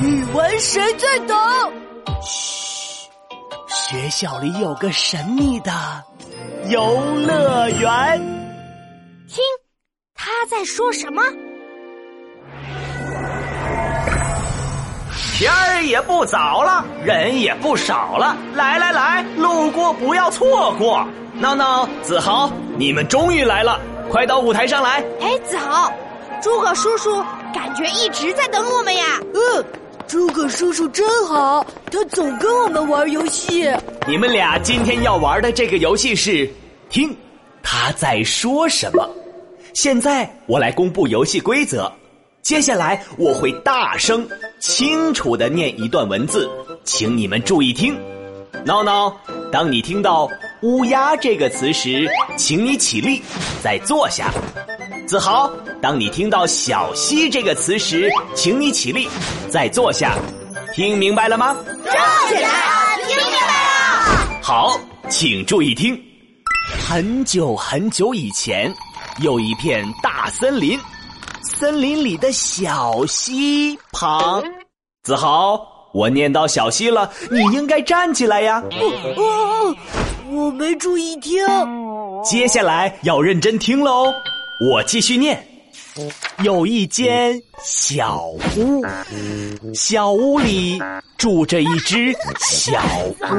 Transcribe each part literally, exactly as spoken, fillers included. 语文谁最懂？嘘，学校里有个神秘的游乐园。听，他在说什么？天儿也不早了，人也不少了，来来来，路过不要错过。闹闹、子豪，你们终于来了，快到舞台上来。哎，子豪，诸葛叔叔感觉一直在等我们呀。嗯，诸葛叔叔真好，他总跟我们玩游戏。你们俩今天要玩的这个游戏是听他在说什么。现在我来公布游戏规则，接下来我会大声清楚地念一段文字，请你们注意听。闹闹，当你听到乌鸦这个词时，请你起立再坐下。子豪，当你听到小溪这个词时，请你起立再坐下。听明白了吗？站起来啊，听明白了。好，请注意听。很久很久以前，有一片大森林，森林里的小溪旁。子豪，我念到小溪了，你应该站起来呀。哦哦，我没注意听。接下来要认真听喽，我继续念。有一间小屋，小屋里住着一只小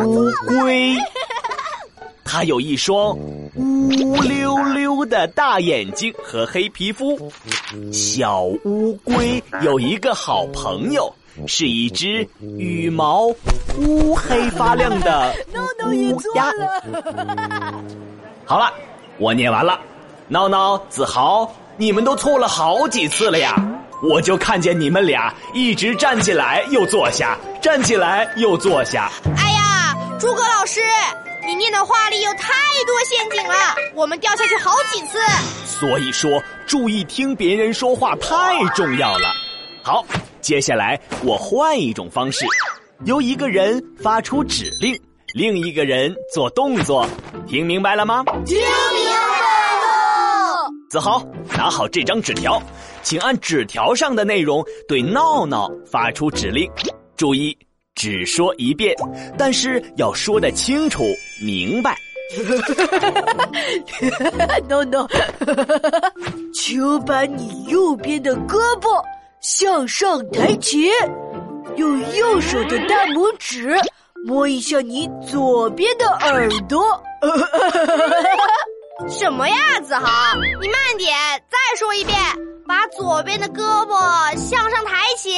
乌龟，它有一双乌溜溜的大眼睛和黑皮肤。小乌龟有一个好朋友，是一只羽毛乌黑发亮的乌鸦。好了，我念完了。闹闹、子豪，你们都错了好几次了呀！我就看见你们俩一直站起来又坐下，站起来又坐下。哎呀，诸葛老师，你念的话里有太多陷阱了，我们掉下去好几次。所以说，注意听别人说话太重要了。好，接下来我换一种方式，由一个人发出指令，另一个人做动作。听明白了吗？听明白了。子豪，拿好这张纸条，请按纸条上的内容对闹闹发出指令。注意，只说一遍，但是要说得清楚明白。no no， 请把你右边的胳膊向上抬起，用右手的大拇指摸一下你左边的耳朵。什么呀，子豪？你慢点，再说一遍，把左边的胳膊向上抬起，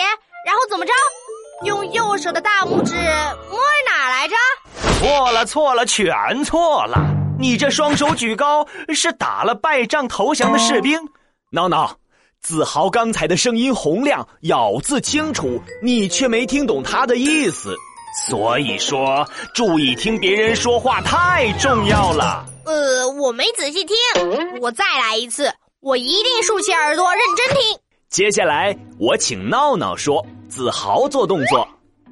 然后怎么着？用右手的大拇指摸哪来着？错了错了，全错了！你这双手举高是打了败仗投降的士兵。闹闹，子豪刚才的声音洪亮，咬字清楚，你却没听懂他的意思。所以说，注意听别人说话太重要了。呃，我没仔细听，我再来一次，我一定竖起耳朵认真听。接下来我请闹闹说，子豪做动作。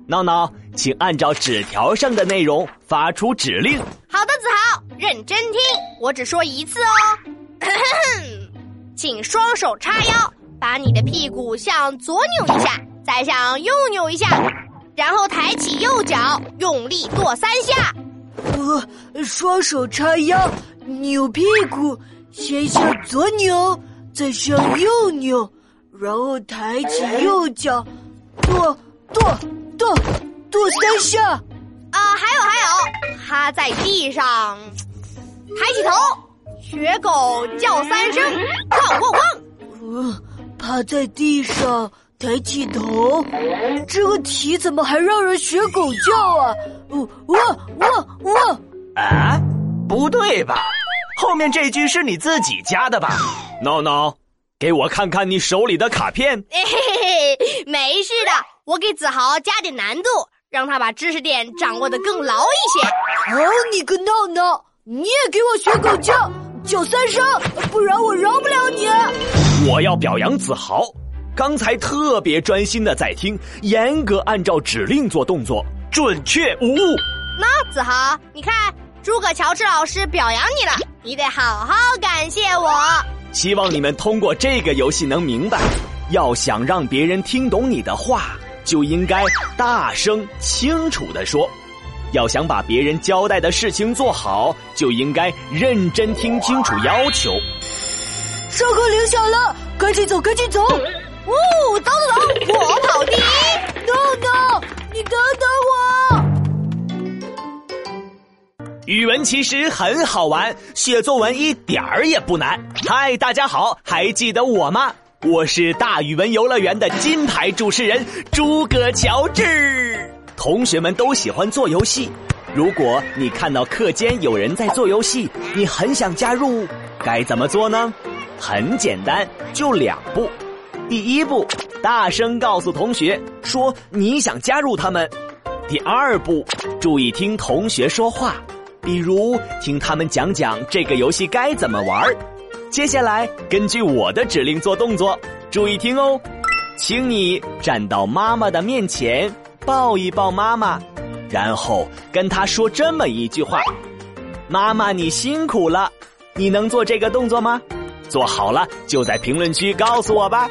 闹闹，请按照纸条上的内容发出指令。好的，子豪，认真听，我只说一次哦。请双手叉腰，把你的屁股向左扭一下，再向右扭一下，然后抬起右脚，用力跺三下。呃，双手叉腰，扭屁股，先向左扭，再向右扭，然后抬起右脚。跺跺跺跺三下啊、呃！还有还有，他在地上抬起头，学狗叫三声，汪汪汪。趴在地上抬起头，这个题怎么还让人学狗叫啊？汪汪汪！啊，不对吧？后面这句是你自己加的吧？闹闹，给我看看你手里的卡片。嘿嘿嘿，没事的，我给子豪加点难度，让他把知识点掌握得更牢一些。哦，你个闹闹，你也给我学狗叫，叫三声，不然我饶不了你。我要表扬子豪，刚才特别专心的在听，严格按照指令做动作，准确无误。那子豪，你看，诸葛乔治老师表扬你了，你得好好感谢我。希望你们通过这个游戏能明白，要想让别人听懂你的话，就应该大声清楚地说。要想把别人交代的事情做好，就应该认真听清楚要求。上课铃响了，赶紧走，赶紧走！哦，等等，我跑第一！等等，你等等我！语文其实很好玩，写作文一点儿也不难。嗨，大家好，还记得我吗？我是大语文游乐园的金牌主持人诸葛乔治。同学们都喜欢做游戏，如果你看到课间有人在做游戏，你很想加入，该怎么做呢？很简单，就两步。第一步，大声告诉同学说你想加入他们。第二步，注意听同学说话，比如听他们讲讲这个游戏该怎么玩。接下来根据我的指令做动作，注意听哦。请你站到妈妈的面前，抱一抱妈妈，然后跟她说这么一句话：妈妈你辛苦了。你能做这个动作吗？做好了就在评论区告诉我吧。